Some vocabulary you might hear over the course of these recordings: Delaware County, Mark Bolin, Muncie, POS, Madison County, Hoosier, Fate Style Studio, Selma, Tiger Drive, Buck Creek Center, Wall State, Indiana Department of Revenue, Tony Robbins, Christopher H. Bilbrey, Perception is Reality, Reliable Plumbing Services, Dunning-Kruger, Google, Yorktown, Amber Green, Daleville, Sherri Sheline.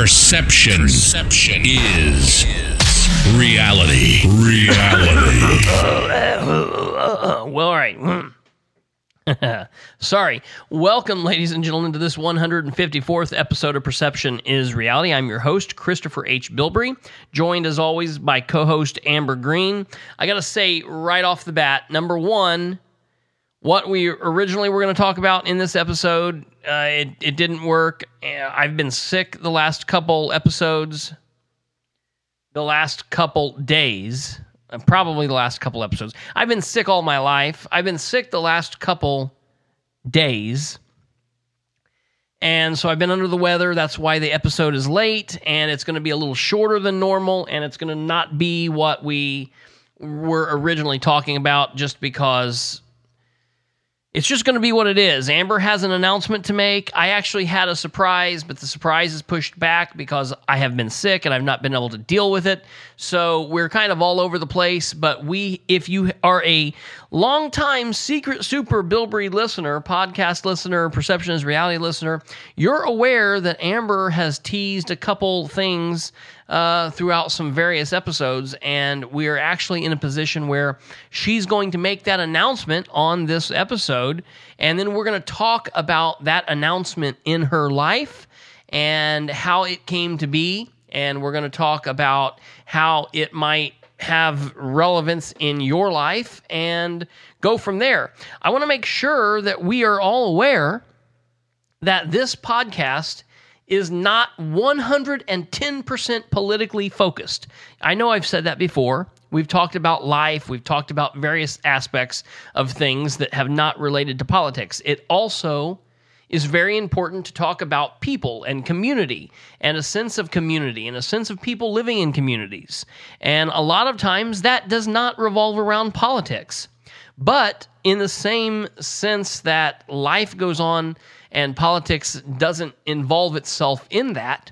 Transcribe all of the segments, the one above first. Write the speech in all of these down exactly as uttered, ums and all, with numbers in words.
Perception, Perception is, is reality. Reality. Well, all right. Sorry. Welcome, ladies and gentlemen, to this one hundred fifty-fourth episode of Perception is Reality. I'm your host, Christopher H. Bilbrey, joined as always by co-host Amber Green. I got to say right off the bat, number one, what we originally were going to talk about in this episode, uh, it, it didn't work. I've been sick the last couple episodes, the last couple days. Probably the last couple episodes. I've been sick all my life. I've been sick the last couple days. And so I've been under the weather. That's why the episode is late, and it's going to be a little shorter than normal, and it's going to not be what we were originally talking about just because it's just going to be what it is. Amber has an announcement to make. I actually had a surprise, but the surprise is pushed back because I have been sick and I've not been able to deal with it. So we're kind of all over the place, but we, if you are a longtime Secret Super Bilbrey listener, podcast listener, Perception is Reality listener, you're aware that Amber has teased a couple things Uh, throughout some various episodes, and we are actually in a position where she's going to make that announcement on this episode, and then we're going to talk about that announcement in her life and how it came to be, and we're going to talk about how it might have relevance in your life and go from there. I want to make sure that we are all aware that this podcast is not one hundred ten percent politically focused. I know I've said that before. We've talked about life. We've talked about various aspects of things that have not related to politics. It also is very important to talk about people and community and a sense of community and a sense of people living in communities. And a lot of times that does not revolve around politics. But in the same sense that life goes on and politics doesn't involve itself in that,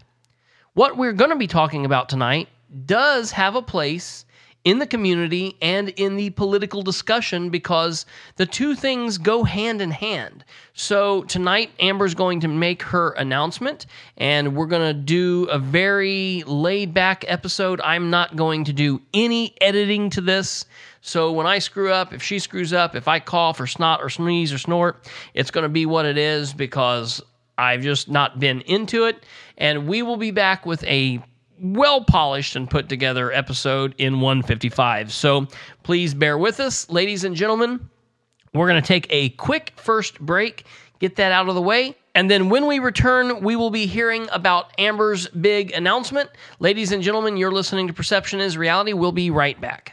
what we're going to be talking about tonight does have a place in the community and in the political discussion because the two things go hand in hand. So tonight, Amber's going to make her announcement, and we're going to do a very laid-back episode. I'm not going to do any editing to this. So when I screw up, if she screws up, if I cough or snot or sneeze or snort, it's going to be what it is because I've just not been into it. And we will be back with a well-polished and put-together episode in one fifty-five. So please bear with us. Ladies and gentlemen, we're going to take a quick first break, get that out of the way. And then when we return, we will be hearing about Amber's big announcement. Ladies and gentlemen, you're listening to Perception is Reality. We'll be right back.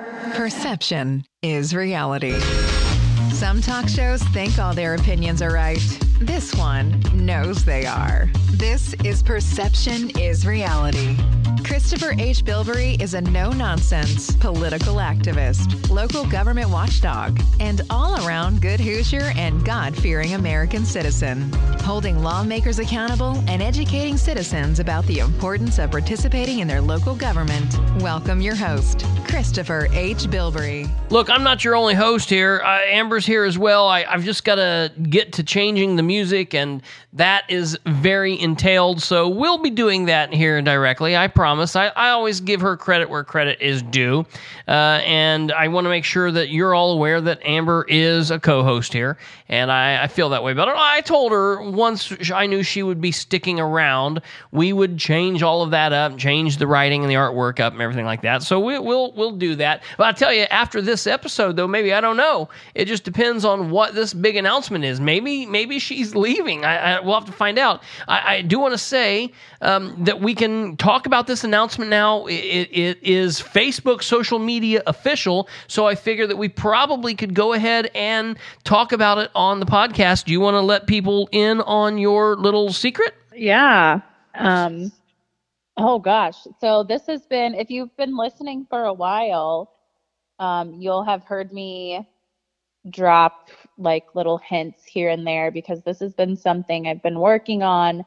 Perception is reality. Some talk shows think all their opinions are right. This one knows they are. This is Perception is Reality. Christopher H. Bilbrey is a no-nonsense political activist, local government watchdog, and all-around good Hoosier and God-fearing American citizen, holding lawmakers accountable and educating citizens about the importance of participating in their local government. Welcome your host, Christopher H. Bilbrey. Look, I'm not your only host here. Uh, Amber's here as well. I, I've just got to get to changing the music, and that is very entailed, so we'll be doing that here directly. I promise. I, I always give her credit where credit is due, uh, and I want to make sure that you're all aware that Amber is a co-host here, and I, I feel that way. But I told her once I knew she would be sticking around, we would change all of that up, change the writing and the artwork up and everything like that. So we, we'll we'll do that. But I tell you, after this episode, though, maybe, I don't know. It just depends on what this big announcement is. Maybe maybe she's leaving. I, I, we'll have to find out. I, I do want to say um, that we can talk about this announcement now. It, it is Facebook social media official, so I figure that we probably could go ahead and talk about it on the podcast. Do you want to let people in on your little secret? Yeah. Um, Oh, gosh. So this has been, if you've been listening for a while, um, you'll have heard me drop like little hints here and there, because this has been something I've been working on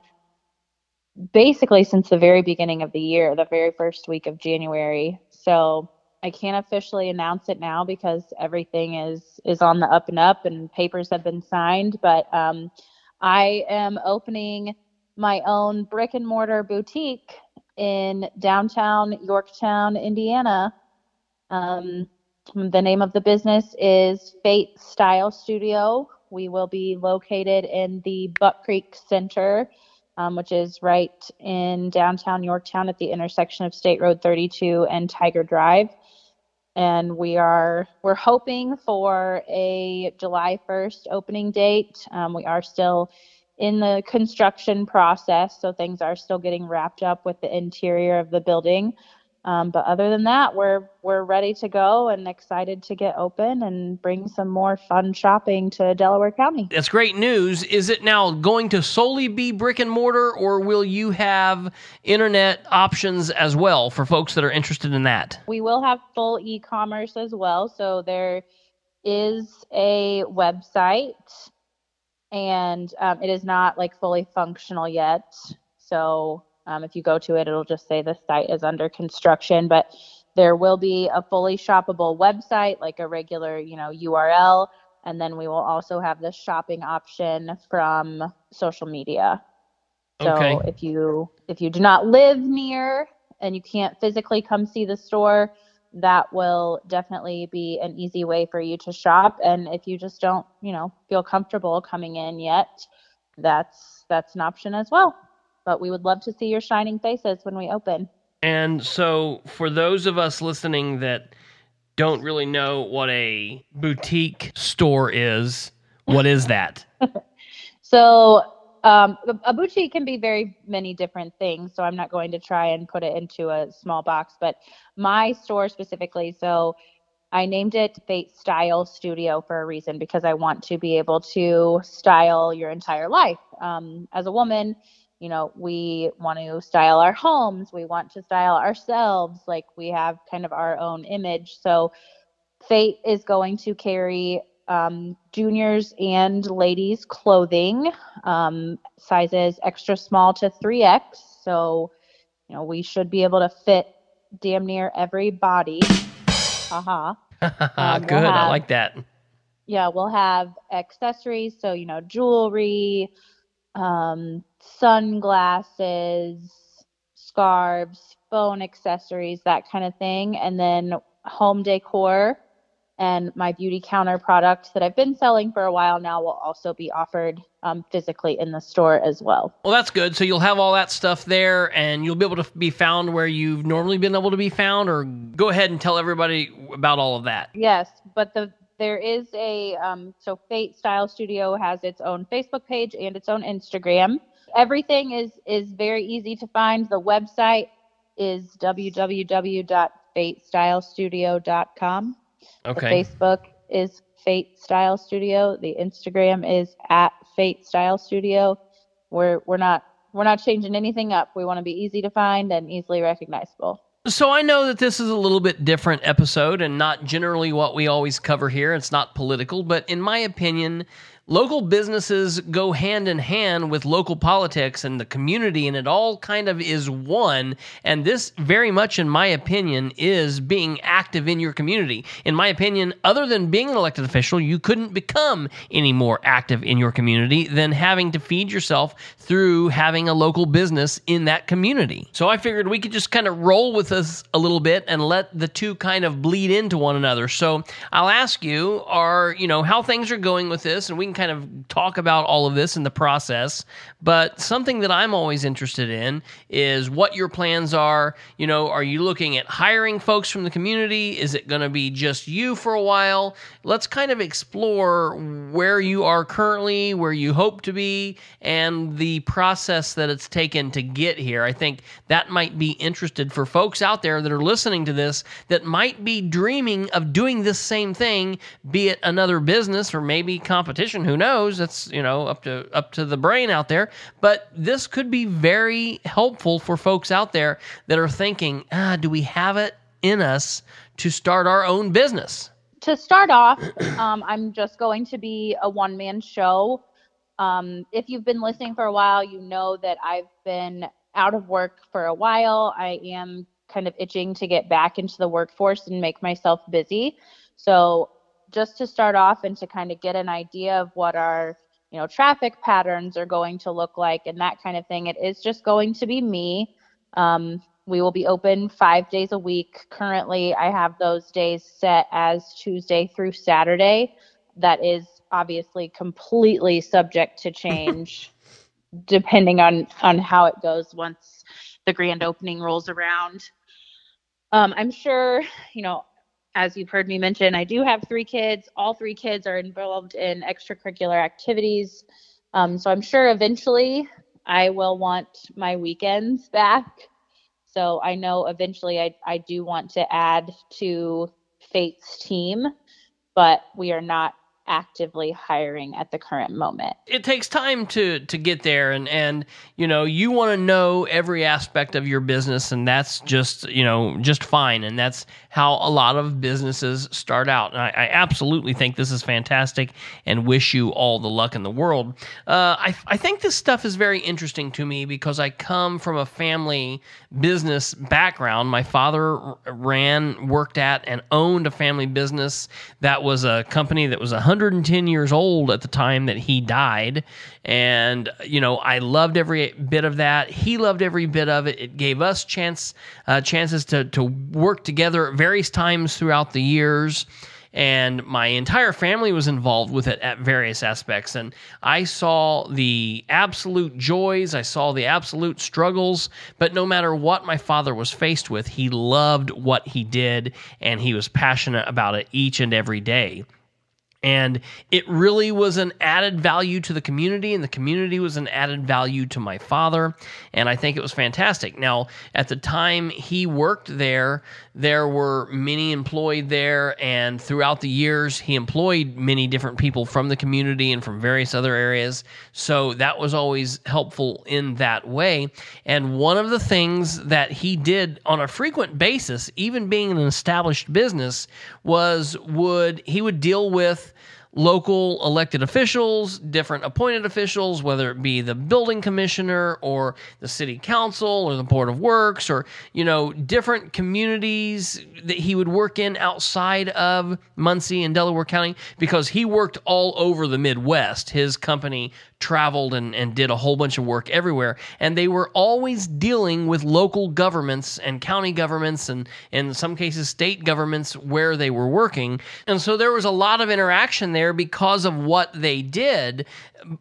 basically since the very beginning of the year, the very first week of January. So I can't officially announce it now because everything is, is on the up and up and papers have been signed, but um, I am opening my own brick and mortar boutique in downtown Yorktown, Indiana. Um, the name of the business is Fate Style Studio. We will be located in the Buck Creek Center, um, which is right in downtown Yorktown at the intersection of State Road thirty-two and Tiger Drive. And we are, we're hoping for a July first opening date. Um, we are still in the construction process, so things are still getting wrapped up with the interior of the building. Um, but other than that, we're we're ready to go and excited to get open and bring some more fun shopping to Delaware County. That's great news. Is it now going to solely be brick and mortar, or will you have internet options as well for folks that are interested in that? We will have full e-commerce as well. So there is a website, and um, it is not like fully functional yet. So Um, if you go to it, it'll just say the site is under construction, but there will be a fully shoppable website, like a regular, you know, U R L. And then we will also have the shopping option from social media. Okay. So if you, if you do not live near and you can't physically come see the store, that will definitely be an easy way for you to shop. And if you just don't, you know, feel comfortable coming in yet, that's, that's an option as well. But we would love to see your shining faces when we open. And so for those of us listening that don't really know what a boutique store is, what is that? So um, a boutique can be very many different things, so I'm not going to try and put it into a small box. But my store specifically, so I named it Fate Style Studio for a reason, because I want to be able to style your entire life. Um, as a woman, you know, we want to style our homes. We want to style ourselves. Like, we have kind of our own image. So Fate is going to carry um, juniors and ladies clothing, um, sizes extra small to three X. So, you know, we should be able to fit damn near every body. Haha. Uh-huh. Um, Good. We'll have, I like that. Yeah, we'll have accessories. So, you know, jewelry, um, sunglasses, scarves, phone accessories, that kind of thing. And then home decor and my beauty counter products that I've been selling for a while now will also be offered um, physically in the store as well. Well, that's good. So you'll have all that stuff there, and you'll be able to be found where you've normally been able to be found. Or go ahead and tell everybody about all of that. Yes, but the There is a, um, so Fate Style Studio has its own Facebook page and its own Instagram. Everything is, is very easy to find. The website is w w w dot fate style studio dot com. Okay. The Facebook is Fate Style Studio. The Instagram is at Fate Style Studio. We're, we're not, we're not changing anything up. We want to be easy to find and easily recognizable. So I know that this is a little bit different episode and not generally what we always cover here. It's not political, but in my opinion, local businesses go hand in hand with local politics and the community, and it all kind of is one. And this very much, in my opinion, is being active in your community. In my opinion, other than being an elected official, you couldn't become any more active in your community than having to feed yourself through having a local business in that community. So I figured we could just kind of roll with us a little bit and let the two kind of bleed into one another. So I'll ask you, are, you know, how things are going with this, and we can kind of talk about all of this in the process, but something that I'm always interested in is what your plans are. You know, are you looking at hiring folks from the community? Is it going to be just you for a while? Let's kind of explore where you are currently, where you hope to be, and the process that it's taken to get here. I think that might be interesting for folks out there that are listening to this that might be dreaming of doing this same thing, be it another business or maybe competition person. Who knows? That's, you know, up to up to the brain out there. But this could be very helpful for folks out there that are thinking, ah, do we have it in us to start our own business? To start off, um, I'm just going to be a one-man show. Um, if you've been listening for a while, you know that I've been out of work for a while. I am kind of itching to get back into the workforce and make myself busy. So just to start off and to kind of get an idea of what our, you know, traffic patterns are going to look like and that kind of thing, it is just going to be me. Um, we will be open five days a week. Currently, I have those days set as Tuesday through Saturday. That is obviously completely subject to change depending on, on how it goes once the grand opening rolls around. Um, I'm sure, you know, as you've heard me mention, I do have three kids. All three kids are involved in extracurricular activities. Um, so I'm sure eventually I will want my weekends back. So I know eventually I, I do want to add to Fate's team, but we are not actively hiring at the current moment. It takes time to to get there, and and you know, you want to know every aspect of your business, and that's just, you know, just fine, and that's how a lot of businesses start out. And I, I absolutely think this is fantastic, and wish you all the luck in the world. Uh, I I think this stuff is very interesting to me because I come from a family business background. My father ran, worked at, and owned a family business that was a company that was a one hundred ten years old at the time that he died. And, you know, I loved every bit of that. He loved every bit of it. It gave us chance uh, chances to, to work together at various times throughout the years. And my entire family was involved with it at various aspects. And I saw the absolute joys. I saw the absolute struggles. But no matter what my father was faced with, he loved what he did. And he was passionate about it each and every day. And it really was an added value to the community, and the community was an added value to my father, and I think it was fantastic. Now, at the time he worked there, there were many employed there, and throughout the years, he employed many different people from the community and from various other areas, so that was always helpful in that way. And one of the things that he did on a frequent basis, even being an established business, was would he would deal with local elected officials, different appointed officials, whether it be the building commissioner or the city council or the board of works, or, you know, different communities that he would work in outside of Muncie and Delaware County, because he worked all over the Midwest. His company traveled and, and did a whole bunch of work everywhere. And they were always dealing with local governments and county governments and, and in some cases, state governments where they were working. And so there was a lot of interaction there because of what they did.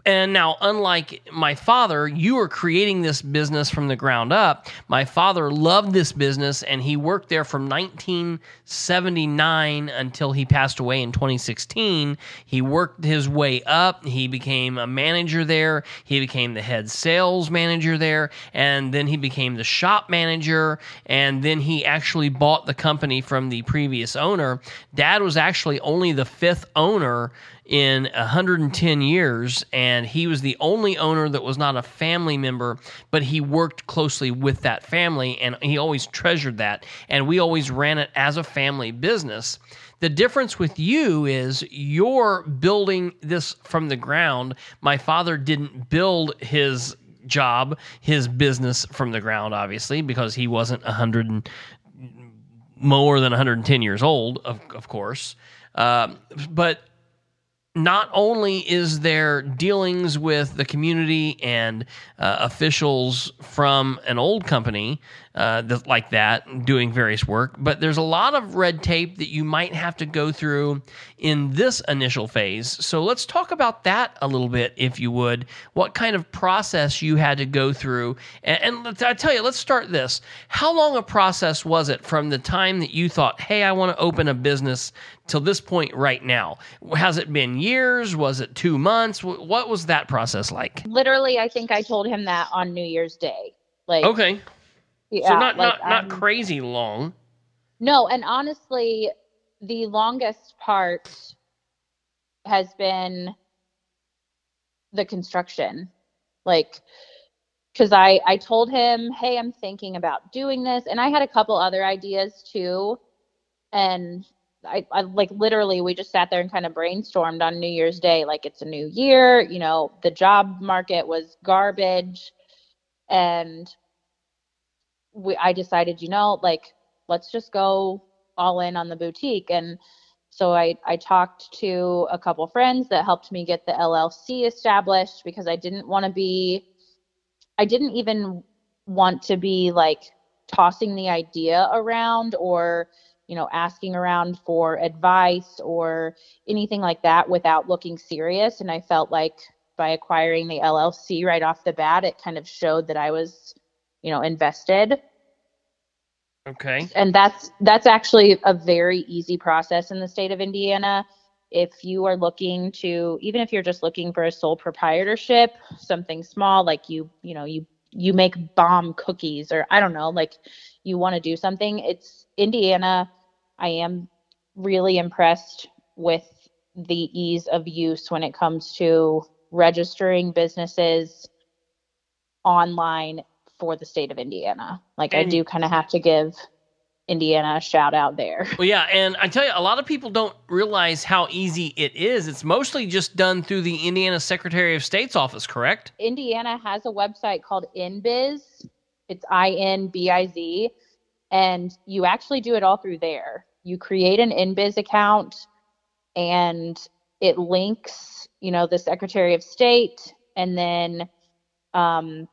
And now, unlike my father, you are creating this business from the ground up. My father loved this business, and he worked there from nineteen seventy-nine until he passed away in twenty sixteen. He worked his way up. He became a manager there. He became the head sales manager there. And then he became the shop manager. And then he actually bought the company from the previous owner. Dad was actually only the fifth owner in one hundred ten years, and he was the only owner that was not a family member, but he worked closely with that family, and he always treasured that, and we always ran it as a family business. The difference with you is you're building this from the ground. My father didn't build his job, his business from the ground, obviously, because he wasn't one hundred more than one hundred ten years old, of, of course. Uh, but not only is there dealings with the community and uh, officials from an old company uh, th- like that doing various work, but there's a lot of red tape that you might have to go through in this initial phase. So let's talk about that a little bit, if you would, what kind of process you had to go through. And, and I tell you, let's start this. How long a process was it from the time that you thought, hey, I want to open a business till this point right now? Has it been years? Was it two months? What was that process like? Literally, I think I told him that on New Year's Day. Like, okay. Yeah, so not, like, not, not crazy long. No, and honestly, the longest part has been the construction. Like, because I, I told him, hey, I'm thinking about doing this. And I had a couple other ideas too. And I, I like literally, we just sat there and kind of brainstormed on New Year's Day. Like, it's a new year, you know, the job market was garbage. And we, I decided, you know, like, let's just go all in on the boutique. And so I, I talked to a couple friends that helped me get the L L C established, because I didn't want to be, I didn't even want to be like tossing the idea around or, you know, asking around for advice or anything like that without looking serious. And I felt like by acquiring the L L C right off the bat, it kind of showed that I was, you know, invested. Okay. And that's that's actually a very easy process in the state of Indiana. If you are looking to, even if you're just looking for a sole proprietorship, something small, like you, you know, you you make bomb cookies, or I don't know, like you want to do something. It's Indiana. I am really impressed with the ease of use when it comes to registering businesses online for the state of Indiana. Like, and I do kind of have to give Indiana a shout out there. Well, yeah. And I tell you, a lot of people don't realize how easy it is. It's mostly just done through the Indiana Secretary of State's office, correct? Indiana has a website called InBiz. It's I N B I Z. And you actually do it all through there. You create an InBiz account and it links, you know, the Secretary of State, and then um,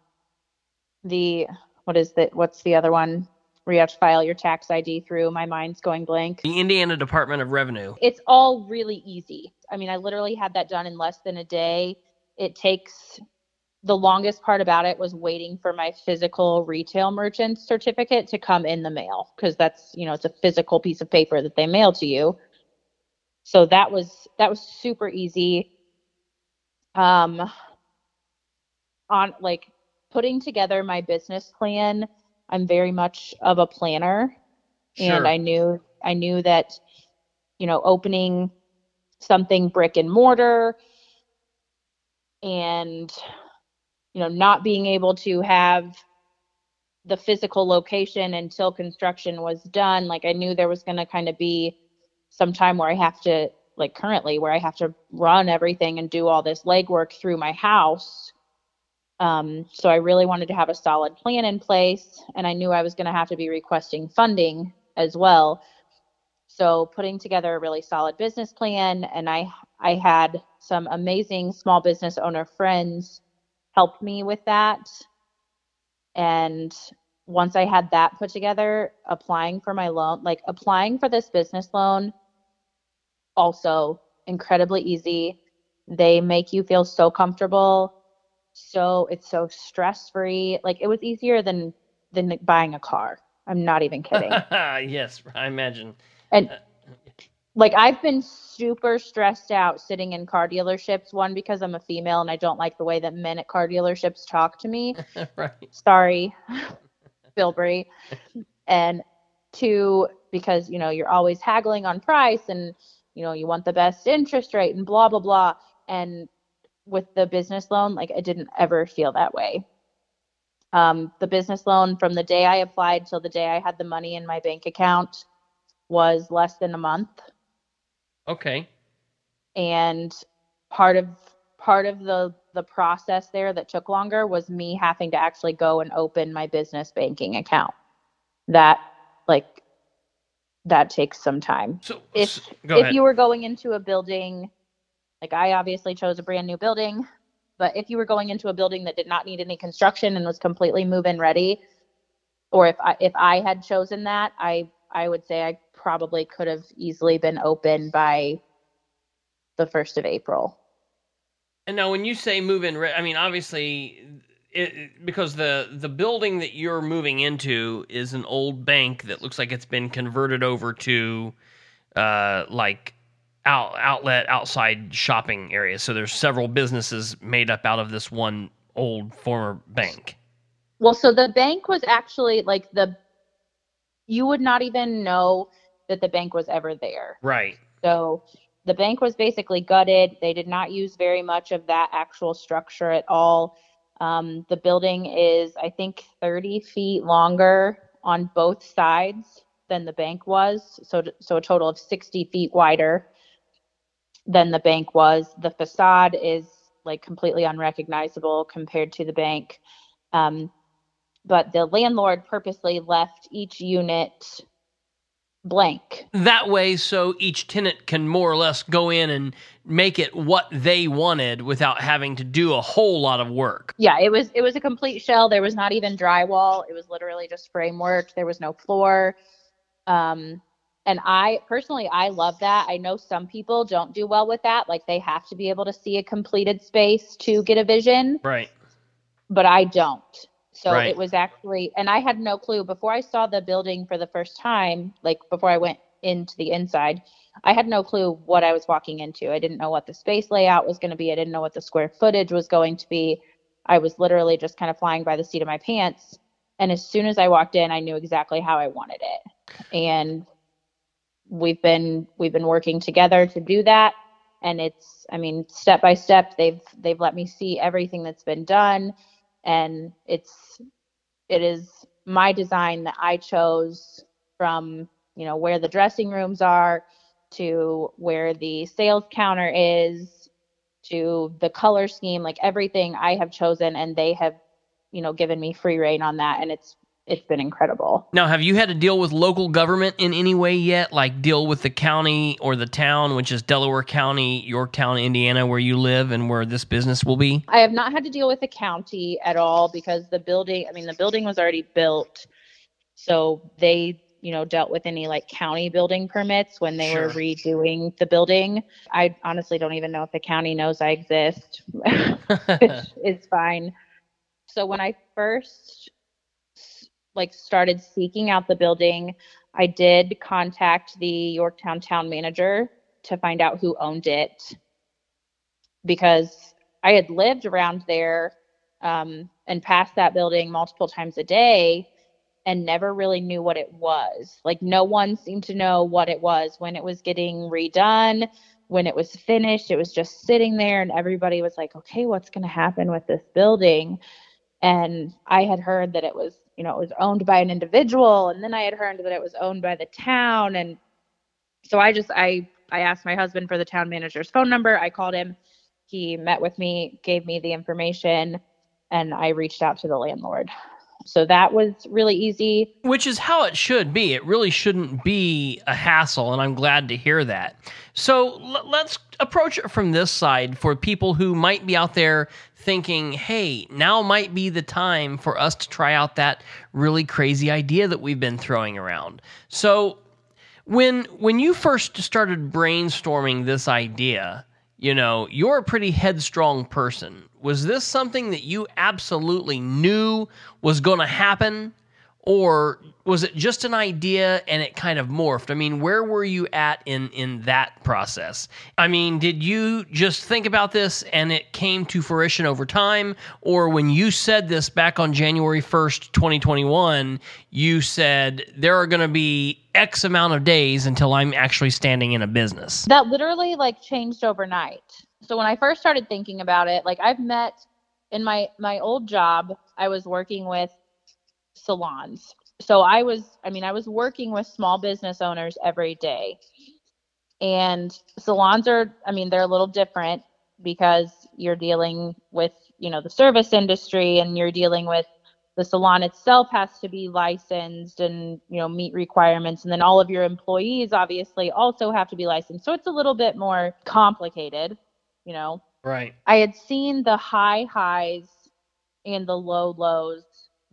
the, what is the, what's the other one? Where you have to file your tax I D through. My mind's going blank. The Indiana Department of Revenue. It's all really easy. I mean, I literally had that done in less than a day. It takes, the longest part about it was waiting for my physical retail merchant certificate to come in the mail, because that's, you know, it's a physical piece of paper that they mail to you. So that was, that was super easy. Um, on like putting together my business plan, I'm very much of a planner, sure. and I knew I knew that, you know, opening something brick and mortar and, you know, not being able to have the physical location until construction was done. Like, I knew there was going to kind of be some time where I have to, like currently, where I have to run everything and do all this legwork through my house. Um, so I really wanted to have a solid plan in place, and I knew I was going to have to be requesting funding as well. So putting together a really solid business plan, and I I had some amazing small business owner friends help me with that. And once I had that put together, applying for my loan, like applying for this business loan, also incredibly easy. They make you feel so comfortable. So it's so stress-free. Like, it was easier than than buying a car. I'm not even kidding. Yes, I imagine. And like, I've been super stressed out sitting in car dealerships. One, because I'm a female and I don't like the way that men at car dealerships talk to me. Right. Sorry, Bilbrey. And two, because, you know, you're always haggling on price and, you know, you want the best interest rate and blah, blah, blah. And with the business loan, like, I didn't ever feel that way. Um, the business loan, from the day I applied till the day I had the money in my bank account, was less than a month. Okay. And part of part of the the process there that took longer was me having to actually go and open my business banking account. That like that takes some time. So if so, go if ahead. You were going into a building. Like, I obviously chose a brand new building, but if you were going into a building that did not need any construction and was completely move-in ready, or if I, if I had chosen that, I, I would say I probably could have easily been open by the first of April. And now when you say move-in ready, I mean, obviously, it, because the, the building that you're moving into is an old bank that looks like it's been converted over to, uh, like... Out, outlet outside shopping area. So there's several businesses made up out of this one old former bank. Well, so the bank was actually like the, you would not even know that the bank was ever there. Right. So the bank was basically gutted. They did not use very much of that actual structure at all. Um, the building is, I think, thirty feet longer on both sides than the bank was. So, so a total of sixty feet wider than the bank was. The facade is like completely unrecognizable compared to the bank. Um, but the landlord purposely left each unit blank. That way, so each tenant can more or less go in and make it what they wanted without having to do a whole lot of work. Yeah, it was it was a complete shell. There was not even drywall. It was literally just framework. There was no floor. Um, and I personally, I love that. I know some people don't do well with that. Like they have to be able to see a completed space to get a vision. Right. But I don't. So right. It was actually, and I had no clue before I saw the building for the first time, like before I went into the inside, I had no clue what I was walking into. I didn't know what the space layout was going to be. I didn't know what the square footage was going to be. I was literally just kind of flying by the seat of my pants. And as soon as I walked in, I knew exactly how I wanted it. And we've been, we've been working together to do that. And it's, I mean, step by step, they've, they've let me see everything that's been done. And it's, it is my design that I chose from, you know, where the dressing rooms are to where the sales counter is to the color scheme, like everything I have chosen. And they have, you know, given me free rein on that. And it's, it's been incredible. Now, have you had to deal with local government in any way yet? Like deal with the county or the town, which is Delaware County, Yorktown, Indiana, where you live and where this business will be? I have not had to deal with the county at all because the building, I mean, the building was already built. So they, you know, dealt with any like county building permits when they sure. were redoing the building. I honestly don't even know if the county knows I exist. It's fine. So when I first like started seeking out the building, I did contact the Yorktown town manager to find out who owned it because I had lived around there um, and passed that building multiple times a day and never really knew what it was. Like no one seemed to know what it was, when it was getting redone, when it was finished, it was just sitting there and everybody was like, okay, what's going to happen with this building? And I had heard that it was, you know, it was owned by an individual. And then I had heard that it was owned by the town. And so I just, I, I asked my husband for the town manager's phone number. I called him. He met with me, gave me the information, and I reached out to the landlord. So that was really easy. Which is how it should be. It really shouldn't be a hassle, and I'm glad to hear that. So l- let's approach it from this side for people who might be out there thinking, hey, now might be the time for us to try out that really crazy idea that we've been throwing around. So when when you first started brainstorming this idea, you know, you're a pretty headstrong person. Was this something that you absolutely knew was going to happen, or was it just an idea and it kind of morphed? I mean, where were you at in, in that process? I mean, did you just think about this and it came to fruition over time? Or when you said this back on January first, twenty twenty-one, you said there are going to be X amount of days until I'm actually standing in a business? That literally like changed overnight. So when I first started thinking about it, like I've met in my, my old job, I was working with salons. So I was, I mean, I was working with small business owners every day, and salons are, I mean, they're a little different because you're dealing with, you know, the service industry, and you're dealing with the salon itself has to be licensed and, you know, meet requirements. And then all of your employees obviously also have to be licensed. So it's a little bit more complicated, you know? Right. I had seen the high highs and the low lows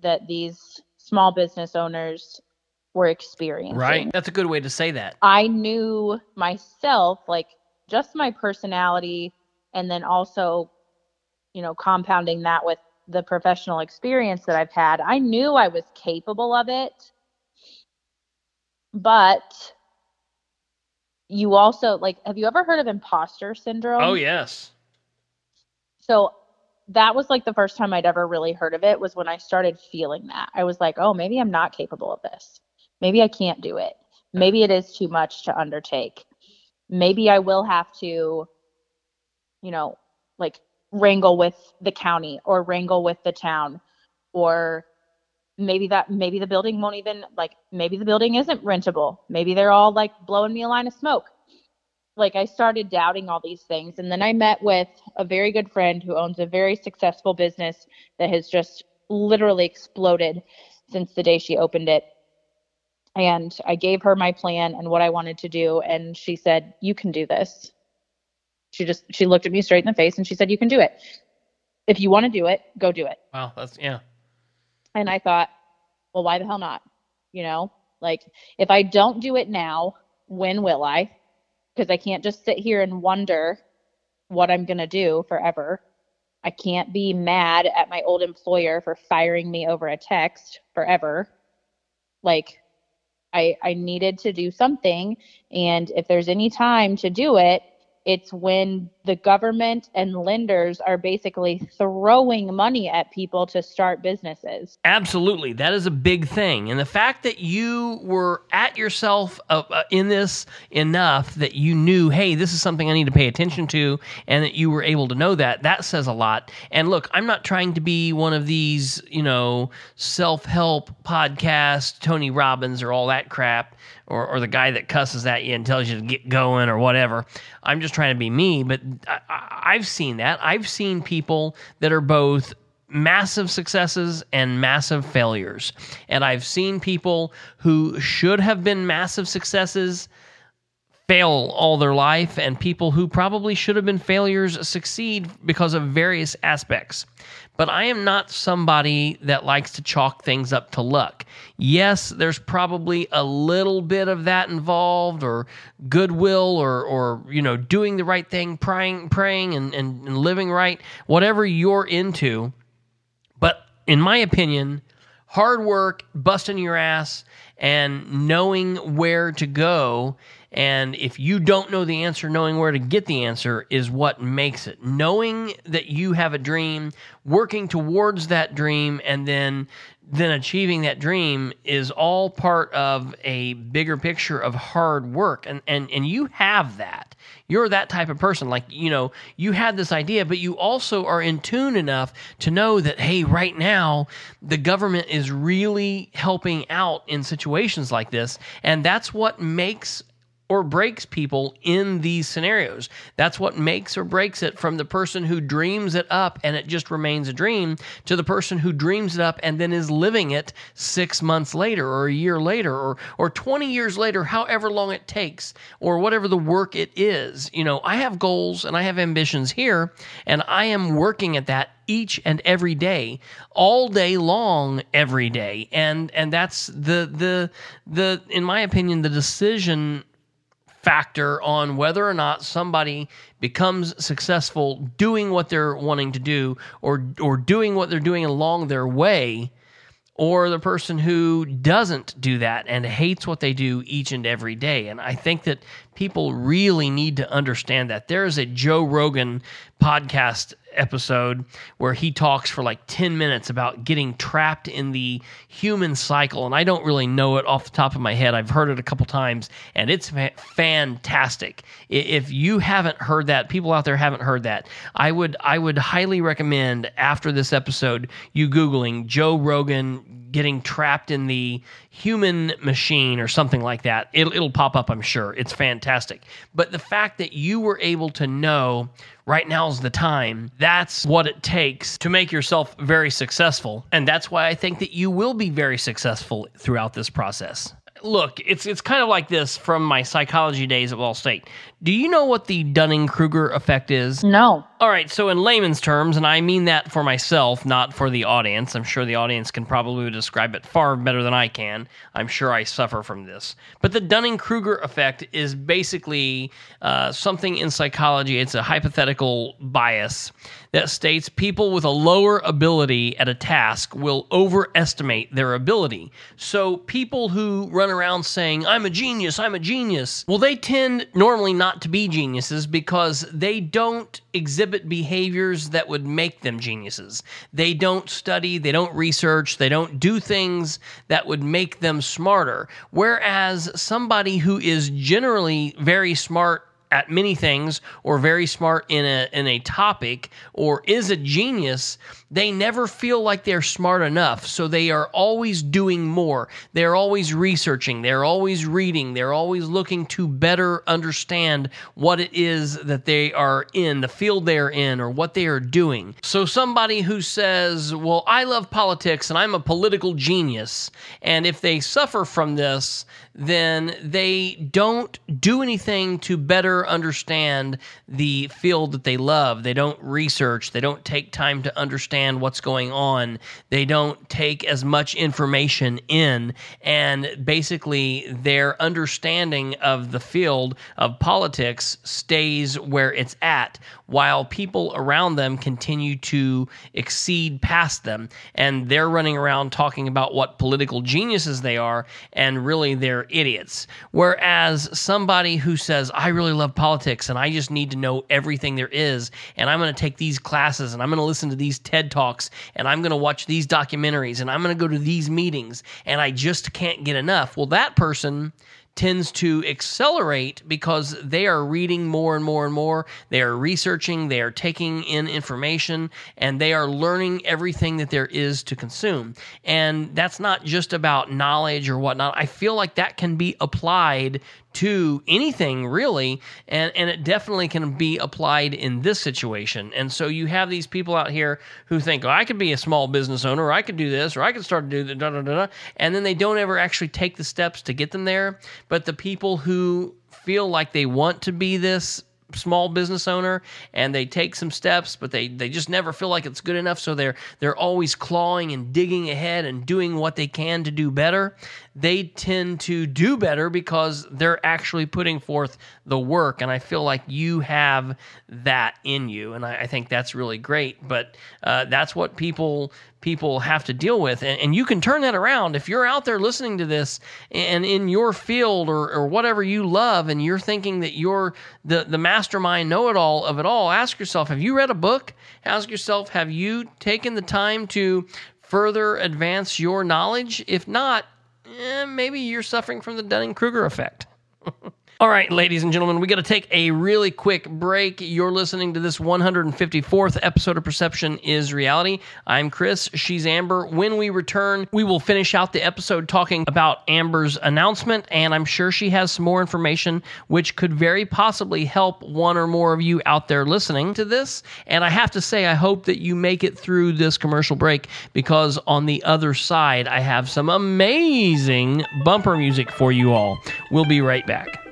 that these small business owners were experiencing. Right. That's a good way to say that. I knew myself, like just my personality, and then also, you know, compounding that with the professional experience that I've had, I knew I was capable of it. But you also, like, have you ever heard of imposter syndrome? Oh, yes. So that was like the first time I'd ever really heard of it was when I started feeling that. I was like, oh, maybe I'm not capable of this. Maybe I can't do it. Maybe it is too much to undertake. maybe I will have to, you know, like wrangle with the county or wrangle with the town, or maybe that, maybe the building won't even like, maybe the building isn't rentable. Maybe they're all like blowing me a line of smoke. Like I started doubting all these things. And then I met with a very good friend who owns a very successful business that has just literally exploded since the day she opened it. And I gave her my plan and what I wanted to do. And she said, you can do this. She just, she looked at me straight in the face and she said, you can do it. If you want to do it, go do it. Wow. That's, yeah. And I thought, well, why the hell not? You know, like if I don't do it now, when will I? Because I can't just sit here and wonder what I'm going to do forever. I can't be mad at my old employer for firing me over a text forever. Like I, I needed to do something. And if there's any time to do it, it's when the government and lenders are basically throwing money at people to start businesses. Absolutely. That is a big thing. And the fact that you were at yourself uh, uh, in this enough that you knew, hey, this is something I need to pay attention to, and that you were able to know that, that says a lot. And look, I'm not trying to be one of these, you know, self-help podcast, Tony Robbins or all that crap, or or the guy that cusses at you and tells you to get going or whatever. I'm just trying to be me, but I, I've seen that. I've seen people that are both massive successes and massive failures. And I've seen people who should have been massive successes fail all their life, and people who probably should have been failures succeed because of various aspects. But I am not somebody that likes to chalk things up to luck. Yes, there's probably a little bit of that involved, or goodwill, or or you know, doing the right thing, praying, praying and, and, and living right, whatever you're into. But in my opinion, hard work, busting your ass, and knowing where to go. And if you don't know the answer, knowing where to get the answer is what makes it. Knowing that you have a dream, working towards that dream, and then then achieving that dream is all part of a bigger picture of hard work. And and and you have that. You're that type of person. Like, you know, you had this idea, but you also are in tune enough to know that, hey, right now, the government is really helping out in situations like this. And that's what makes or breaks people in these scenarios. That's what makes or breaks it from the person who dreams it up and it just remains a dream to the person who dreams it up and then is living it six months later or a year later or or twenty years later, however long it takes or whatever the work it is. You know, I have goals and I have ambitions here, and I am working at that each and every day, all day long, every day. And and that's the the the in my opinion, the decision factor on whether or not somebody becomes successful doing what they're wanting to do or or doing what they're doing along their way, or the person who doesn't do that and hates what they do each and every day. And I think that people really need to understand that. There is a Joe Rogan podcast episode where he talks for like ten minutes about getting trapped in the human cycle, and I don't really know it off the top of my head. I've heard it a couple times, and it's fantastic. If you haven't heard that, people out there haven't heard that, I would I would highly recommend after this episode you Googling Joe Rogan getting trapped in the human machine or something like that. It'll, it'll pop up, I'm sure. It's fantastic. But the fact that you were able to know right now's the time, that's what it takes to make yourself very successful. And that's why I think that you will be very successful throughout this process. Look, it's it's kind of like this from my psychology days at Wall State. Do you know what the Dunning-Kruger effect is? No. All right, so in layman's terms, and I mean that for myself, not for the audience. I'm sure the audience can probably describe it far better than I can. I'm sure I suffer from this. But the Dunning-Kruger effect is basically uh, something in psychology. It's a hypothetical bias that states people with a lower ability at a task will overestimate their ability. So people who run around saying, I'm a genius, I'm a genius, well, they tend normally not to be geniuses because they don't exhibit behaviors that would make them geniuses. They don't study, they don't research, they don't do things that would make them smarter. Whereas somebody who is generally very smart at many things or very smart in a in a topic or is a genius, they never feel like they're smart enough. So they are always doing more. They're always researching. They're always reading. They're always looking to better understand what it is that they are in, the field they're in, or what they are doing. So somebody who says, well, I love politics and I'm a political genius, and if they suffer from this, then they don't do anything to better understand the field that they love. They don't research. They don't take time to understand what's going on. They don't take as much information in. And basically, their understanding of the field of politics stays where it's at, while people around them continue to exceed past them. And they're running around talking about what political geniuses they are, and really they're idiots. Whereas somebody who says, I really love politics and I just need to know everything there is, and I'm going to take these classes and I'm going to listen to these TED Talks and I'm going to watch these documentaries and I'm going to go to these meetings and I just can't get enough. Well, that person tends to accelerate because they are reading more and more and more. They are researching, they are taking in information, and they are learning everything that there is to consume. And that's not just about knowledge or whatnot. I feel like that can be applied to anything, really, and, and it definitely can be applied in this situation. And so you have these people out here who think, oh, I could be a small business owner, or I could do this, or I could start to do da da da da, and then they don't ever actually take the steps to get them there. But the people who feel like they want to be this small business owner and they take some steps, but they, they just never feel like it's good enough, so they're they're always clawing and digging ahead and doing what they can to do better. They tend to do better because they're actually putting forth the work, and I feel like you have that in you, and I, I think that's really great. But uh, that's what people... people have to deal with. And, and you can turn that around. If you're out there listening to this and in your field or, or whatever you love, and you're thinking that you're the, the mastermind know-it-all of it all, ask yourself, have you read a book? Ask yourself, have you taken the time to further advance your knowledge? If not, eh, maybe you're suffering from the Dunning-Kruger effect. All right, ladies and gentlemen, we got to take a really quick break. You're listening to this one hundred fifty-fourth episode of Perception is Reality. I'm Chris. She's Amber. When we return, we will finish out the episode talking about Amber's announcement, and I'm sure she has some more information which could very possibly help one or more of you out there listening to this. And I have to say, I hope that you make it through this commercial break, because on the other side, I have some amazing bumper music for you all. We'll be right back.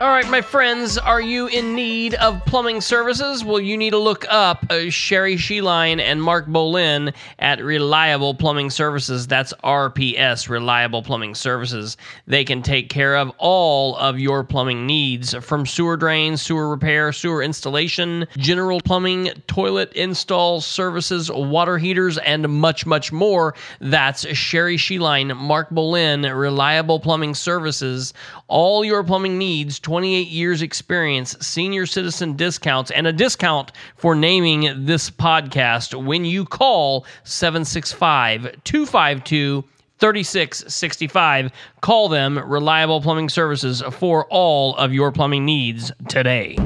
All right, my friends, are you in need of plumbing services? Well, you need to look up uh, Sherri Sheline and Mark Bolin at Reliable Plumbing Services. That's R P S, Reliable Plumbing Services. They can take care of all of your plumbing needs, from sewer drains, sewer repair, sewer installation, general plumbing, toilet install services, water heaters, and much, much more. That's Sherri Sheline, Mark Bolin, Reliable Plumbing Services. All your plumbing needs, twenty-eight years experience, senior citizen discounts, and a discount for naming this podcast when you call seven six five, two five two, three six six five. Call them, Reliable Plumbing Services, for all of your plumbing needs today.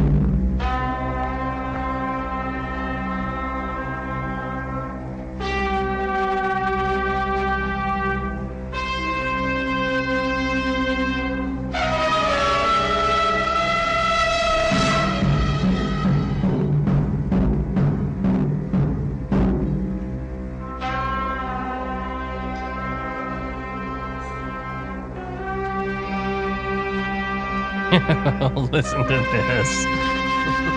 Listen to this.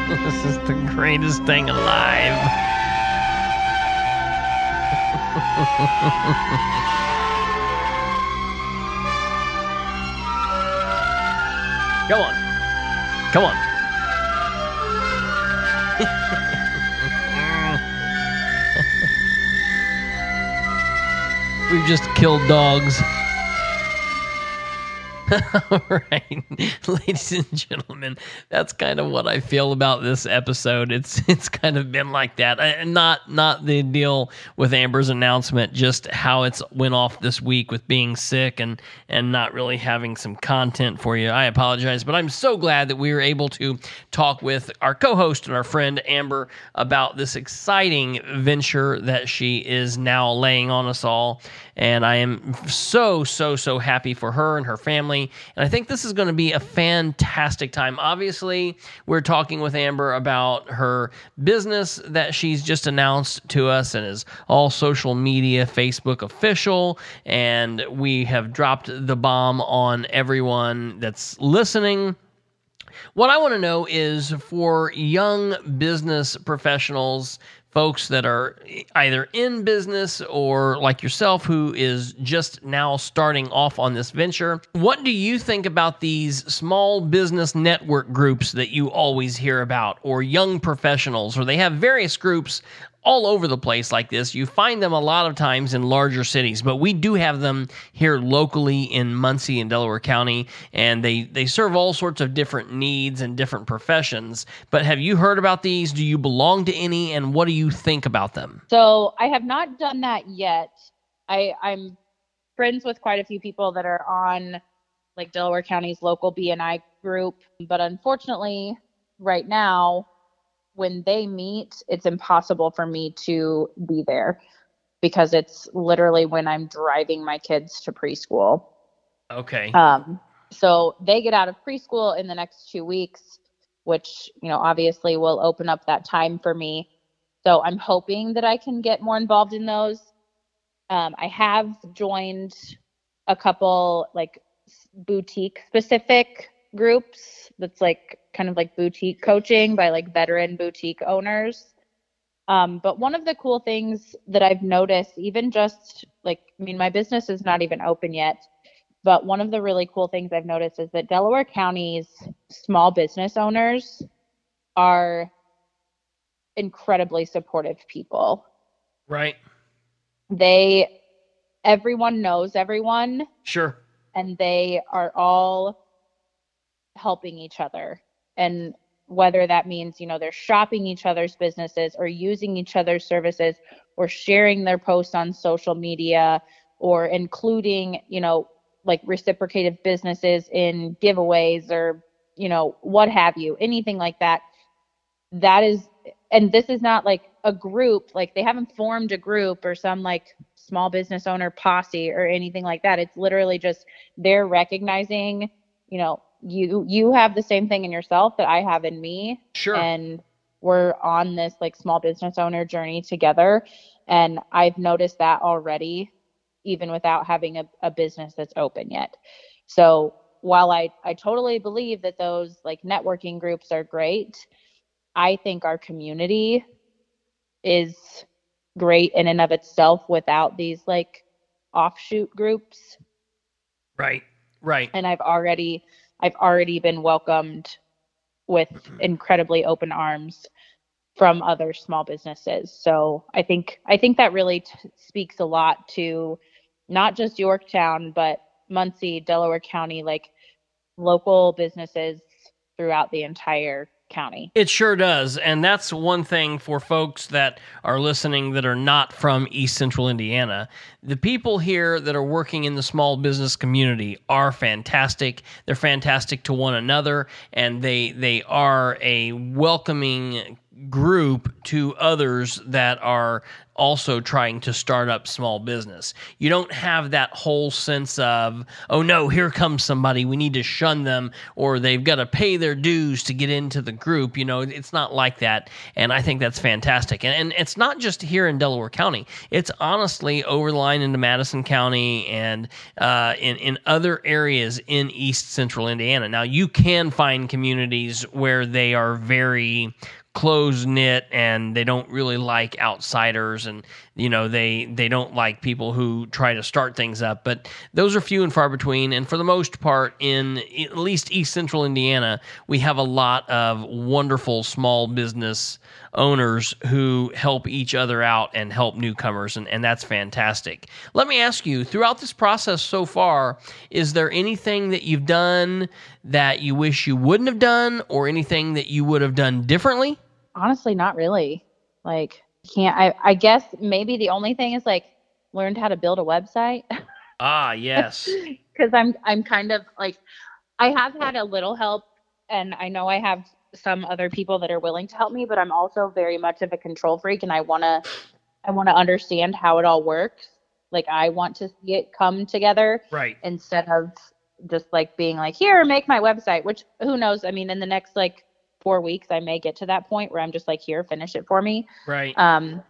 This is the greatest thing alive. Come on. Come on. We've just killed dogs. All right, ladies and gentlemen, that's kind of what I feel about this episode. It's it's kind of been like that. I, not not the deal with Amber's announcement, just how it's went off this week with being sick and and not really having some content for you. I apologize, but I'm so glad that we were able to talk with our co-host and our friend Amber about this exciting venture that she is now laying on us all. And I am so, so, so happy for her and her family. And I think this is going to be a fantastic time. Obviously, we're talking with Amber about her business that she's just announced to us and is all social media, Facebook official. And we have dropped the bomb on everyone that's listening. What I want to know is, for young business professionals, folks that are either in business or like yourself who is just now starting off on this venture, what do you think about these small business network groups that you always hear about, or young professionals, or they have various groups all over the place like this? You find them a lot of times in larger cities, but we do have them here locally in Muncie and Delaware County, and they, they serve all sorts of different needs and different professions. But have you heard about these? Do you belong to any, and what do you think about them? So I have not done that yet. I, I'm friends with quite a few people that are on like Delaware County's local B and I group, but unfortunately right now, when they meet, it's impossible for me to be there because it's literally when I'm driving my kids to preschool. Okay. Um, so they get out of preschool in the next two weeks, which, you know, obviously will open up that time for me. So I'm hoping that I can get more involved in those. Um, I have joined a couple like boutique specific groups that's like kind of like boutique coaching by like veteran boutique owners. Um, but one of the cool things that I've noticed, even just like, I mean, my business is not even open yet, but one of the really cool things I've noticed is that Delaware County's small business owners are incredibly supportive people. Right. They, everyone knows everyone. Sure. And they are all helping each other, and whether that means, you know, they're shopping each other's businesses or using each other's services or sharing their posts on social media or including, you know, like reciprocative businesses in giveaways or, you know, what have you, anything like that. That is, and this is not like a group, like they haven't formed a group or some like small business owner posse or anything like that. It's literally just they're recognizing, you know, you you have the same thing in yourself that I have in me. Sure. And we're on this like small business owner journey together. And I've noticed that already, even without having a, a business that's open yet. So while I, I totally believe that those like networking groups are great, I think our community is great in and of itself without these like offshoot groups. Right, right. And I've already... I've already been welcomed with incredibly open arms from other small businesses. So I think I think that really t- speaks a lot to not just Yorktown, but Muncie, Delaware County, like local businesses throughout the entire county. It sure does. And that's one thing for folks that are listening that are not from East Central Indiana. The people here that are working in the small business community are fantastic. They're fantastic to one another, and they they are a welcoming group to others that are also trying to start up small business. You don't have that whole sense of, oh no, here comes somebody, we need to shun them, or they've got to pay their dues to get into the group. You know, it's not like that. And I think that's fantastic. And, and it's not just here in Delaware County. It's honestly over the line into Madison County and uh, in, in other areas in East Central Indiana. Now, you can find communities where they are very close-knit, and they don't really like outsiders, and you know they they don't like people who try to start things up. But those are few and far between, and for the most part, in at least East Central Indiana, we have a lot of wonderful small business owners who help each other out and help newcomers, and, and that's fantastic. Let me ask you, throughout this process so far, is there anything that you've done that you wish you wouldn't have done, or anything that you would have done differently? Honestly, not really. Like, can't I, I guess maybe the only thing is like learned how to build a website. Ah, yes. Because I'm I'm kind of like, I have had a little help, and I know I have some other people that are willing to help me, but I'm also very much of a control freak, and I want to I want to understand how it all works. Like, I want to see it come together, right, instead of just like being like, here, make my website, which who knows, I mean, in the next like four weeks I may get to that point where I'm just like, here, finish it for me, right? Um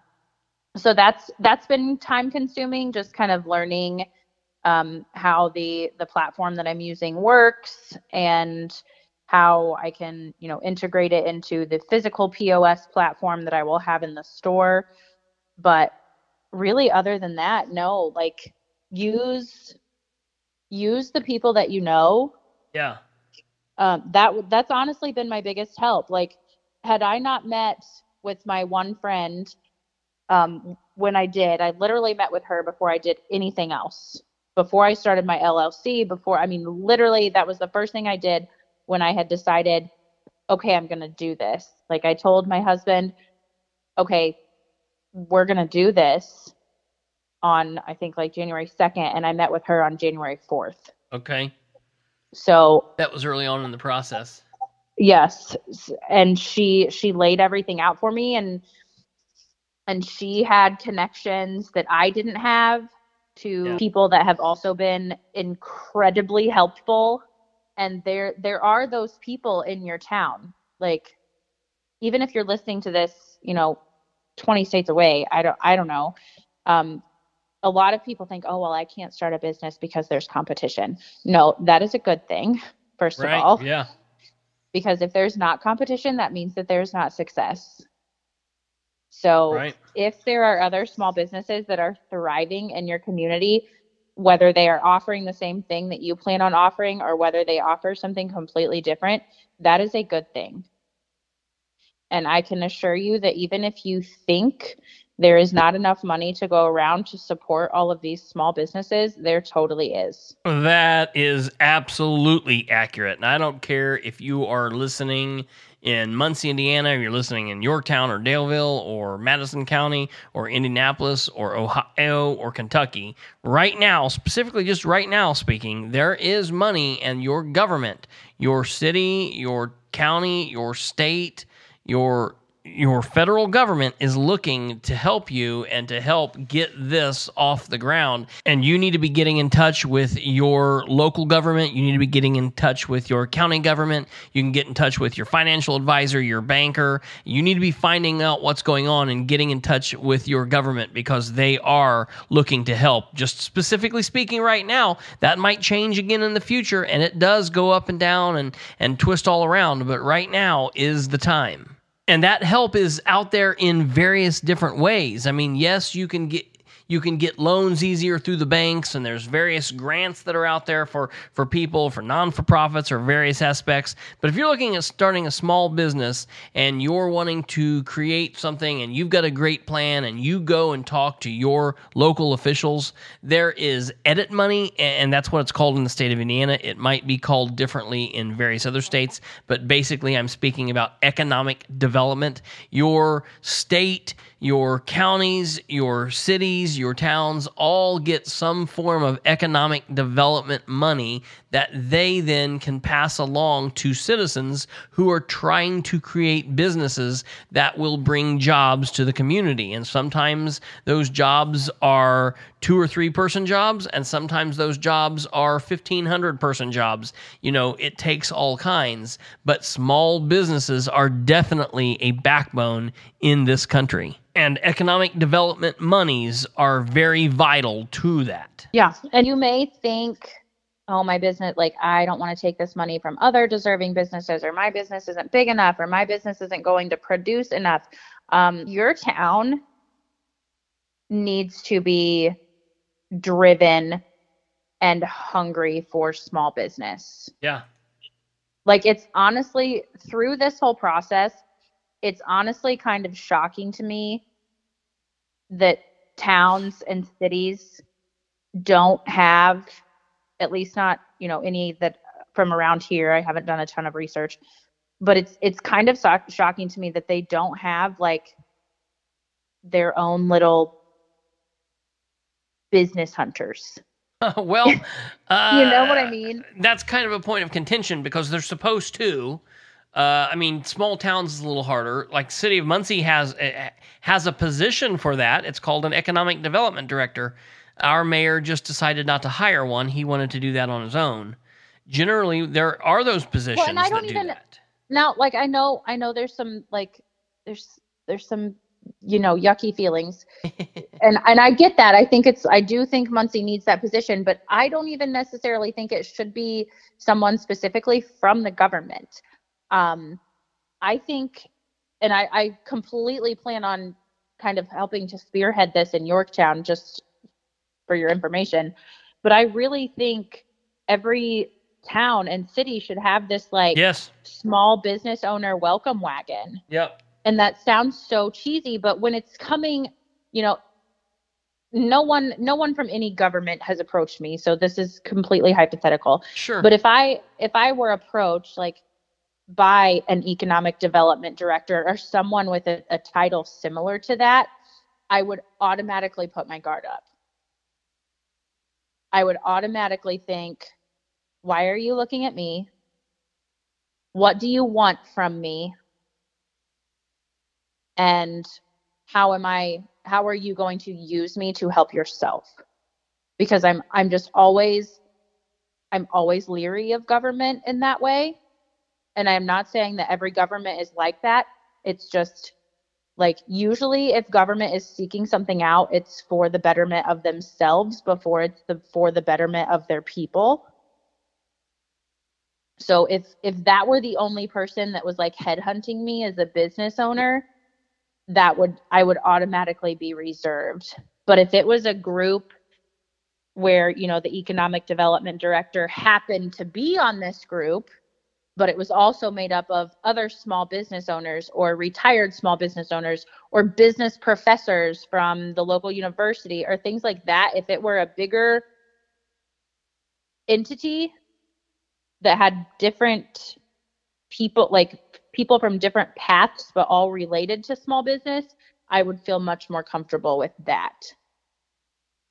so that's that's been time consuming, just kind of learning um how the the platform that I'm using works, and how I can, you know, integrate it into the physical P O S platform that I will have in the store. But really, other than that, no, like use, use the people that you know. Yeah. Um, that that's honestly been my biggest help. Like, had I not met with my one friend um, when I did, I literally met with her before I did anything else, before I started my L L C, before, I mean, literally that was the first thing I did when I had decided, okay, I'm going to do this. Like, I told my husband, okay, we're going to do this on, I think like January second. And I met with her on January fourth. Okay. So that was early on in the process. Yes. And she, she laid everything out for me, and, and she had connections that I didn't have to yeah. people that have also been incredibly helpful. And there there are those people in your town. Like, even if you're listening to this, you know, twenty states away, I don't I don't know. Um, a lot of people think, oh, well, I can't start a business because there's competition. No, that is a good thing, first right, of all. Yeah. Because if there's not competition, that means that there's not success. So right. if there are other small businesses that are thriving in your community, whether they are offering the same thing that you plan on offering, or whether they offer something completely different, that is a good thing. And I can assure you that even if you think there is not enough money to go around to support all of these small businesses, there totally is. That is absolutely accurate. And I don't care if you are listening in Muncie, Indiana, or you're listening in Yorktown or Daleville or Madison County or Indianapolis or Ohio or Kentucky, right now, specifically just right now speaking, there is money, and your government, your city, your county, your state, your your federal government is looking to help you and to help get this off the ground. And you need to be getting in touch with your local government. You need to be getting in touch with your county government. You can get in touch with your financial advisor, your banker. You need to be finding out what's going on and getting in touch with your government, because they are looking to help. Just specifically speaking right now, that might change again in the future, and it does go up and down and, and twist all around. But right now is the time. And that help is out there in various different ways. I mean, yes, you can get you can get loans easier through the banks, and there's various grants that are out there for, for people, for non-for-profits, or various aspects. But if you're looking at starting a small business and you're wanting to create something and you've got a great plan, and you go and talk to your local officials, there is edit money, and that's what it's called in the state of Indiana. It might be called differently in various other states, but basically I'm speaking about economic development. Your state, your counties, your cities, your towns all get some form of economic development money that they then can pass along to citizens who are trying to create businesses that will bring jobs to the community. And sometimes those jobs are two or three person jobs, and sometimes those jobs are fifteen hundred person jobs. You know, it takes all kinds, but small businesses are definitely a backbone in this country. And economic development monies are very vital to that. Yeah. And you may think, oh, my business, like, I don't want to take this money from other deserving businesses, or my business isn't big enough, or my business isn't going to produce enough. Um, your town needs to be driven and hungry for small business. Yeah. Like, it's honestly, through this whole process, it's honestly kind of shocking to me that towns and cities don't have, at least not, you know, any that from around here. I haven't done a ton of research, but it's, it's kind of so- shocking to me that they don't have like their own little business hunters. Uh, well, uh, you know what I mean? That's kind of a point of contention because they're supposed to. Uh, I mean, small towns is a little harder. Like, city of Muncie has a, has a position for that. It's called an economic development director. Our mayor just decided not to hire one. He wanted to do that on his own. Generally, there are those positions well, and I don't that do even, that. Now, like, I know, I know there's some, like, there's there's some, you know, yucky feelings. and and I get that. I think it's, I do think Muncie needs that position, but I don't even necessarily think it should be someone specifically from the government. Um, I think, and I, I completely plan on kind of helping to spearhead this in Yorktown, just for your information, but I really think every town and city should have this, like, yes, small business owner welcome wagon. Yep. And that sounds so cheesy, but when it's coming, you know, no one, no one from any government has approached me, so this is completely hypothetical. Sure. But if I, if I were approached, like, by an economic development director or someone with a, a title similar to that, I would automatically put my guard up. I would automatically think, why are you looking at me? What do you want from me? And how am I, how are you going to use me to help yourself? Because I'm, I'm just always, I'm always leery of government in that way. And I'm not saying that every government is like that. It's just like, usually if government is seeking something out, it's for the betterment of themselves before it's the, for the betterment of their people. So if, if that were the only person that was like headhunting me as a business owner, that would, I would automatically be reserved. But if it was a group where, you know, the economic development director happened to be on this group, but it was also made up of other small business owners or retired small business owners or business professors from the local university or things like that. If it were a bigger entity that had different people, like people from different paths, but all related to small business, I would feel much more comfortable with that.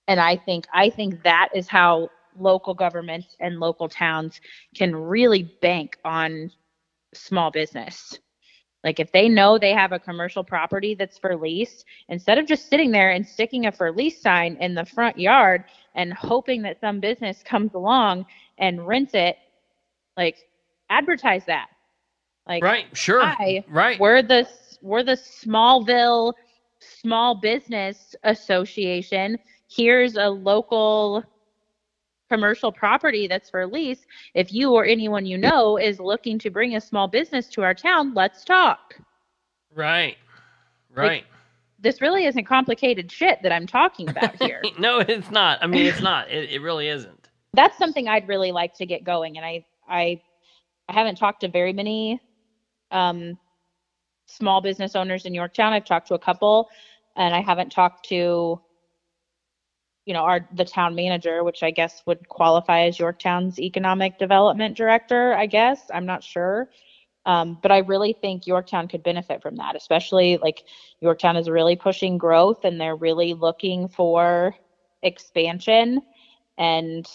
And I think, I think that is how local governments and local towns can really bank on small business. Like, if they know they have a commercial property that's for lease, instead of just sitting there and sticking a for lease sign in the front yard and hoping that some business comes along and rents it, like, advertise that. Like, right, sure, I, right. We're the we're the Smallville Small Business Association. Here's a local commercial property that's for lease. If you or anyone you know is looking to bring a small business to our town, let's talk. Right. Right. Like, this really isn't complicated shit that I'm talking about here. No, it's not. I mean, it's not. It, it really isn't. That's something I'd really like to get going. And I, I, I haven't talked to very many um, small business owners in Yorktown. I've talked to a couple, and I haven't talked to you know, our, the town manager, which I guess would qualify as Yorktown's economic development director, I guess. I'm not sure. Um, but I really think Yorktown could benefit from that, especially like Yorktown is really pushing growth and they're really looking for expansion. And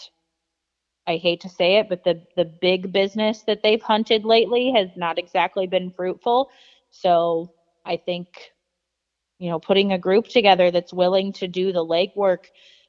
I hate to say it, but the, the big business that they've hunted lately has not exactly been fruitful. So I think, you know, putting a group together that's willing to do the legwork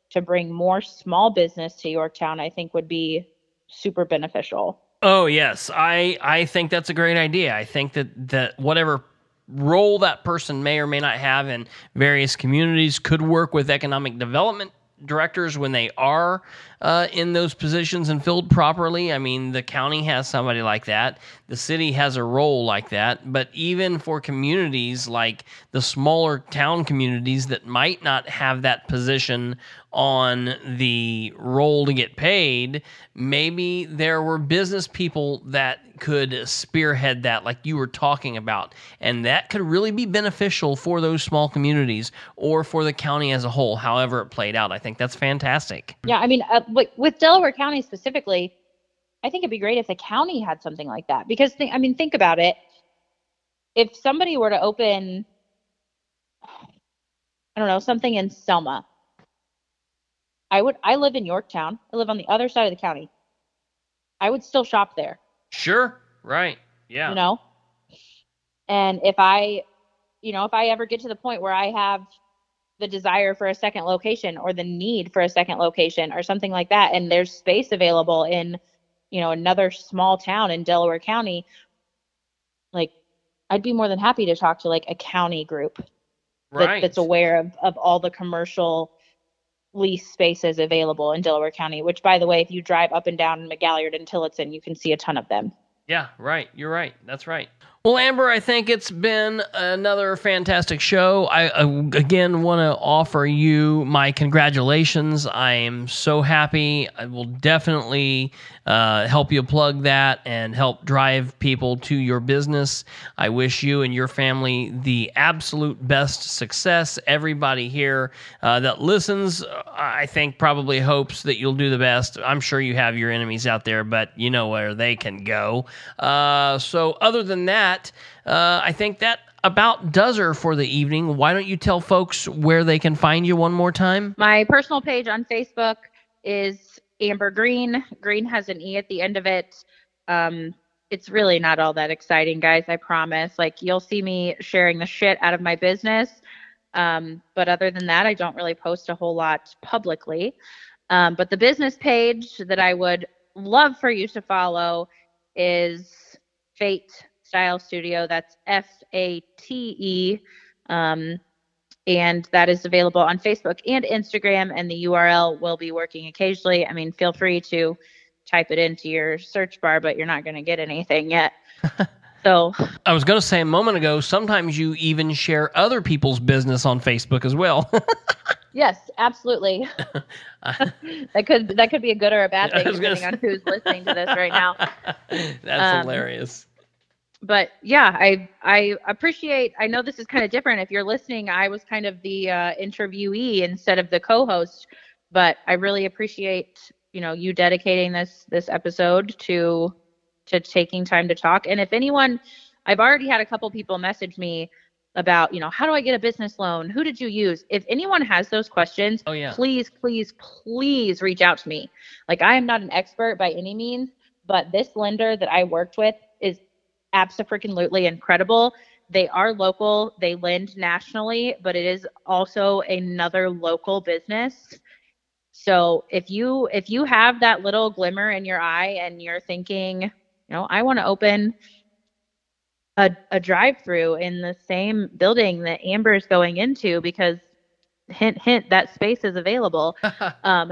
to bring more small business to Yorktown, I think would be super beneficial. Oh, yes. I, I think that's a great idea. I think that, that whatever role that person may or may not have in various communities could work with economic development directors when they are uh, in those positions and filled properly. I mean, the county has somebody like that. The city has a role like that. But even for communities like the smaller town communities that might not have that position on the roll to get paid, maybe there were business people that could spearhead that, like you were talking about, and that could really be beneficial for those small communities or for the county as a whole, however it played out. I think that's fantastic. Yeah, I mean, uh, with Delaware County specifically, I think it'd be great if the county had something like that, because, th- I mean, think about it. If somebody were to open, I don't know, something in Selma, I would. I live in Yorktown. I live on the other side of the county. I would still shop there. Sure. Right. Yeah. You know? And if I, you know, if I ever get to the point where I have the desire for a second location or the need for a second location or something like that, and there's space available in, you know, another small town in Delaware County, like, I'd be more than happy to talk to like a county group right. that, that's aware of, of all the commercial lease spaces available in Delaware County, which, by the way, if you drive up and down McGalliard and Tillotson, you can see a ton of them. Yeah, right. You're right. That's right. Well, Amber, I think it's been another fantastic show. I, uh, again, want to offer you my congratulations. I am so happy. I will definitely uh, help you plug that and help drive people to your business. I wish you and your family the absolute best success. Everybody here uh, that listens, I think, probably hopes that you'll do the best. I'm sure you have your enemies out there, but you know where they can go. Uh, so other than that, Uh, I think that about does her for the evening. Why don't you tell folks where they can find you one more time? My personal page on Facebook is Amber Green. Green has an E at the end of it. Um, it's really not all that exciting, guys, I promise. Like, you'll see me sharing the shit out of my business. Um, but other than that, I don't really post a whole lot publicly. Um, but the business page that I would love for you to follow is Fate Style Studio. That's F A T E, um, and that is available on Facebook and Instagram, and the U R L will be working occasionally. I mean, feel free to type it into your search bar, but you're not going to get anything yet. So I was going to say a moment ago, sometimes you even share other people's business on Facebook as well. Yes, absolutely. that could that could be a good or a bad thing, depending on who's listening to this right now. That's um, hilarious. But yeah, I I appreciate, I know this is kind of different. If you're listening, I was kind of the uh, interviewee instead of the co-host, but I really appreciate, you know, you dedicating this this episode to to taking time to talk. And if anyone, I've already had a couple people message me about, you know, how do I get a business loan? Who did you use? If anyone has those questions, oh, yeah. please, please, please reach out to me. Like, I am not an expert by any means, but this lender that I worked with is absolutely incredible. They are local. They lend nationally, but it is also another local business. So if you if you have that little glimmer in your eye and you're thinking, you know, I want to open a, a drive-through in the same building that Amber is going into because, hint, hint, that space is available, um,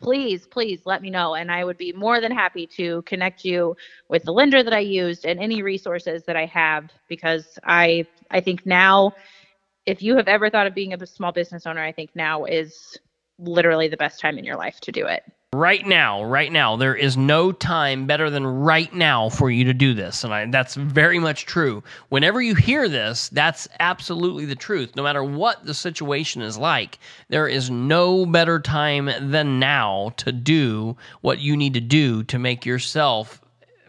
please, please let me know. And I would be more than happy to connect you with the lender that I used and any resources that I have, because I, I think now, if you have ever thought of being a small business owner, I think now is literally the best time in your life to do it. Right now, right now, there is no time better than right now for you to do this. And I, that's very much true. Whenever you hear this, that's absolutely the truth. No matter what the situation is like, there is no better time than now to do what you need to do to make yourself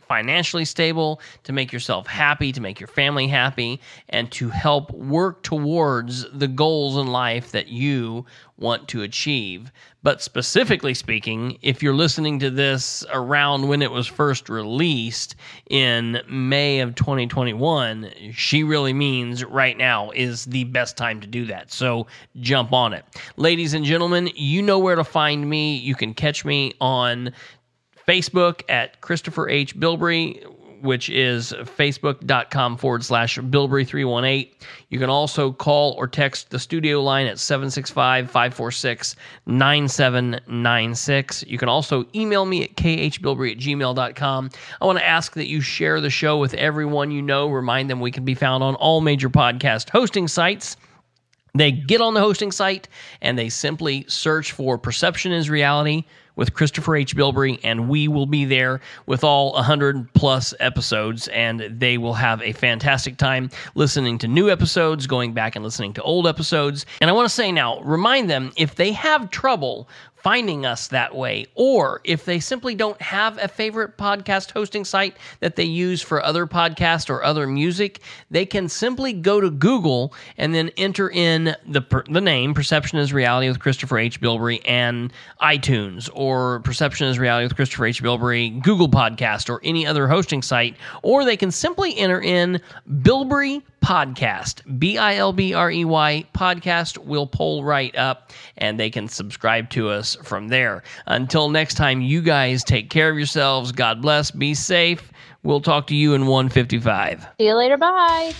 financially stable, to make yourself happy, to make your family happy, and to help work towards the goals in life that you want to achieve. But specifically speaking, if you're listening to this around when it was first released in May of twenty twenty-one, she really means right now is the best time to do that. So jump on it. Ladies and gentlemen, you know where to find me. You can catch me on Facebook at Christopher H. Bilbrey. which is facebook.com forward slash Bilbrey318. You can also call or text the studio line at seven six five, five four six, nine seven nine six. You can also email me at khbilbrey at gmail.com. I want to ask that you share the show with everyone you know. Remind them we can be found on all major podcast hosting sites. They get on the hosting site, and they simply search for Perception is Reality with Christopher H. Bilbrey, and we will be there with all one hundred plus episodes, and they will have a fantastic time listening to new episodes, going back and listening to old episodes. And I want to say now, remind them, if they have trouble finding us that way, or if they simply don't have a favorite podcast hosting site that they use for other podcasts or other music, they can simply go to Google and then enter in the per- the name Perception is Reality with Christopher H. Bilbrey and iTunes, or Perception is Reality with Christopher H. Bilbrey, Google Podcast, or any other hosting site, or they can simply enter in Bilbrey Podcast, B I L B R E Y Podcast. Will pull right up, and they can subscribe to us from there. Until next time, you guys take care of yourselves. God bless. Be safe. We'll talk to you in one fifty-five. See you later. Bye.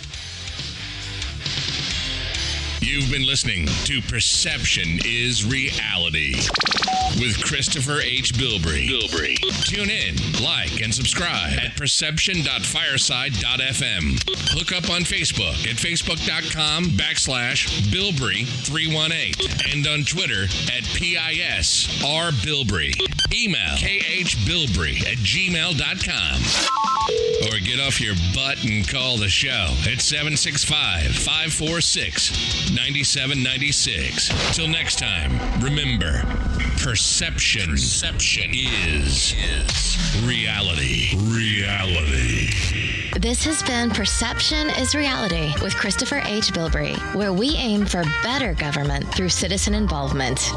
You've been listening to Perception is Reality with Christopher H. Bilbrey. Bilbrey. Tune in, like, and subscribe at perception dot fireside dot f m. Look up on Facebook at facebook.com backslash Bilbrey318 and on Twitter at P I S R Bilbrey. Email khbilbrey at gmail dot com or get off your butt and call the show at seven six five, five four six, nine seven nine six. Till next time, remember, perception, perception is, is reality. Reality. This has been Perception is Reality with Christopher H. Bilbrey, where we aim for better government through citizen involvement.